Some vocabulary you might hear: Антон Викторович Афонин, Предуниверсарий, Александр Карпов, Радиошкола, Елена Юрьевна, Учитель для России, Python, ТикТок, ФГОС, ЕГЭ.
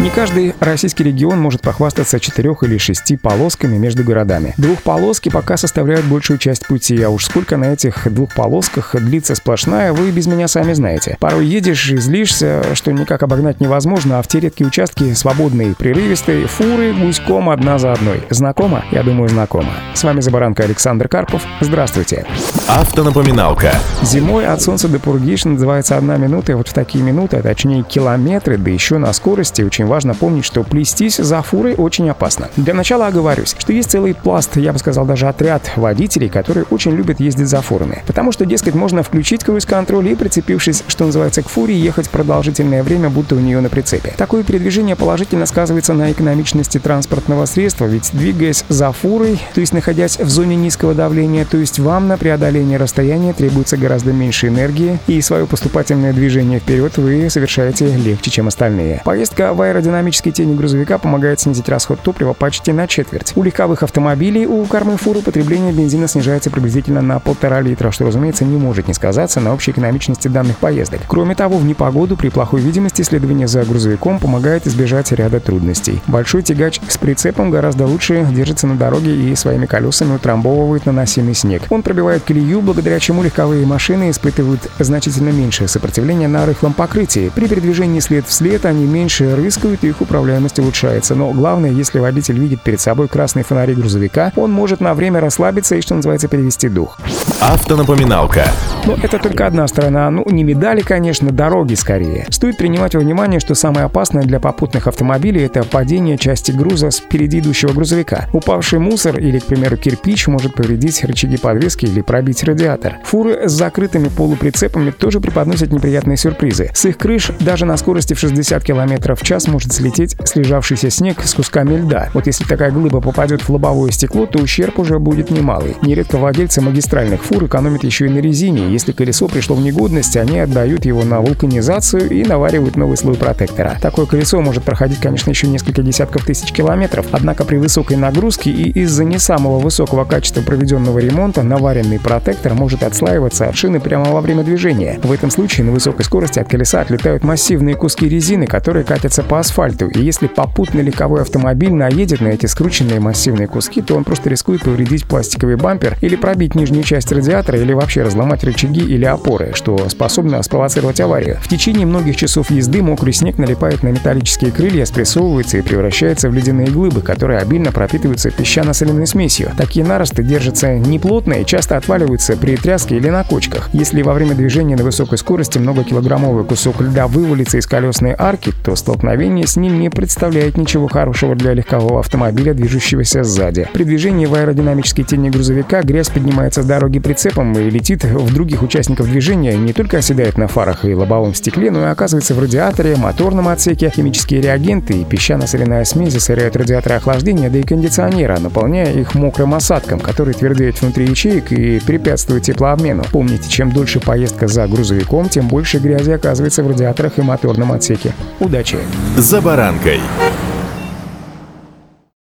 Не каждый российский регион может похвастаться 4 или 6 полосками между городами. Двухполоски пока составляют большую часть пути, а уж сколько на этих двухполосках длится сплошная, вы без меня сами знаете. Порой едешь и злишься, что никак обогнать невозможно, а в те редкие участки свободные, прерывистые, фуры гуськом одна за одной. Знакомо? Я думаю, знакомо. С вами «За баранкой» Александр Карпов. Здравствуйте. Автонапоминалка. Зимой от солнца до пурги, что называется, 1 минута, и вот в такие минуты, а точнее километры, да еще на скорости, очень важно помнить, что плестись за фурой очень опасно. Для начала оговорюсь, что есть целый пласт, я бы сказал, даже отряд водителей, которые очень любят ездить за фурами. Потому что, дескать, можно включить круиз-контроль и, прицепившись, что называется, к фуре, ехать продолжительное время, будто у нее на прицепе. Такое передвижение положительно сказывается на экономичности транспортного средства, ведь двигаясь за фурой, то есть находясь в зоне низкого давления, то есть вам на преодоление расстояния требуется гораздо меньше энергии, и свое поступательное движение вперед вы совершаете легче, чем остальные. Поездка в аэродинамической тени грузовика помогает снизить расход топлива почти на четверть. У легковых автомобилей, у кормы фуры, потребление бензина снижается приблизительно на 1,5 литра, что, разумеется, не может не сказаться на общей экономичности данных поездок. Кроме того, в непогоду при плохой видимости следование за грузовиком помогает избежать ряда трудностей. Большой тягач с прицепом гораздо лучше держится на дороге и своими колесами утрамбовывает наносимый снег. Он пробивает колею, благодаря чему легковые машины испытывают значительно меньшее сопротивление на рыхлом покрытии. При передвижении след в след они меньше рыскают, и их управляемость улучшается. Но главное, если водитель видит перед собой красные фонари грузовика, он может на время расслабиться и, что называется, перевести дух. Автонапоминалка. Но это только одна сторона. Не медали, конечно, дороги скорее. Стоит принимать во внимание, что самое опасное для попутных автомобилей — это падение части груза с впереди идущего грузовика. Упавший мусор или, к примеру, кирпич может повредить рычаги подвески или пробить радиатор. Фуры с закрытыми полуприцепами тоже преподносят неприятные сюрпризы. С их крыш даже на скорости в 60 км в час может слететь слежавшийся снег с кусками льда. Вот если такая глыба попадет в лобовое стекло, то ущерб уже будет немалый. Нередко владельцы магистральных фур экономят еще и на резине. Если колесо пришло в негодность, они отдают его на вулканизацию и наваривают новый слой протектора. Такое колесо может проходить, конечно, еще несколько десятков тысяч километров, однако при высокой нагрузке и из-за не самого высокого качества проведенного ремонта наваренный протектор может отслаиваться от шины прямо во время движения. В этом случае на высокой скорости от колеса отлетают массивные куски резины, которые катятся по асфальту, и если попутный легковой автомобиль наедет на эти скрученные массивные куски, то он просто рискует повредить пластиковый бампер или пробить нижнюю часть радиатора, или вообще разломать рычаги или опоры, что способно спровоцировать аварию. В течение многих часов езды мокрый снег налипает на металлические крылья, спрессовывается и превращается в ледяные глыбы, которые обильно пропитываются песчано-соляной смесью. Такие наросты держатся неплотно и часто отваливаются при тряске или на кочках. Если во время движения на высокой скорости многокилограммовый кусок льда вывалится из колесной арки, то столкновение с ним не представляет ничего хорошего для легкового автомобиля, движущегося сзади. При движении в аэродинамической тени грузовика грязь поднимается с дороги прицепом и летит в других участников движения, не только оседает на фарах и лобовом стекле, но и оказывается в радиаторе, моторном отсеке. Химические реагенты и песчано-соляная смесь засоряют радиаторы охлаждения, да и кондиционера, наполняя их мокрым осадком, который твердеет внутри ячеек и препятствует теплообмену. Помните, чем дольше поездка за грузовиком, тем больше грязи оказывается в радиаторах и моторном отсеке. Удачи! «За баранкой».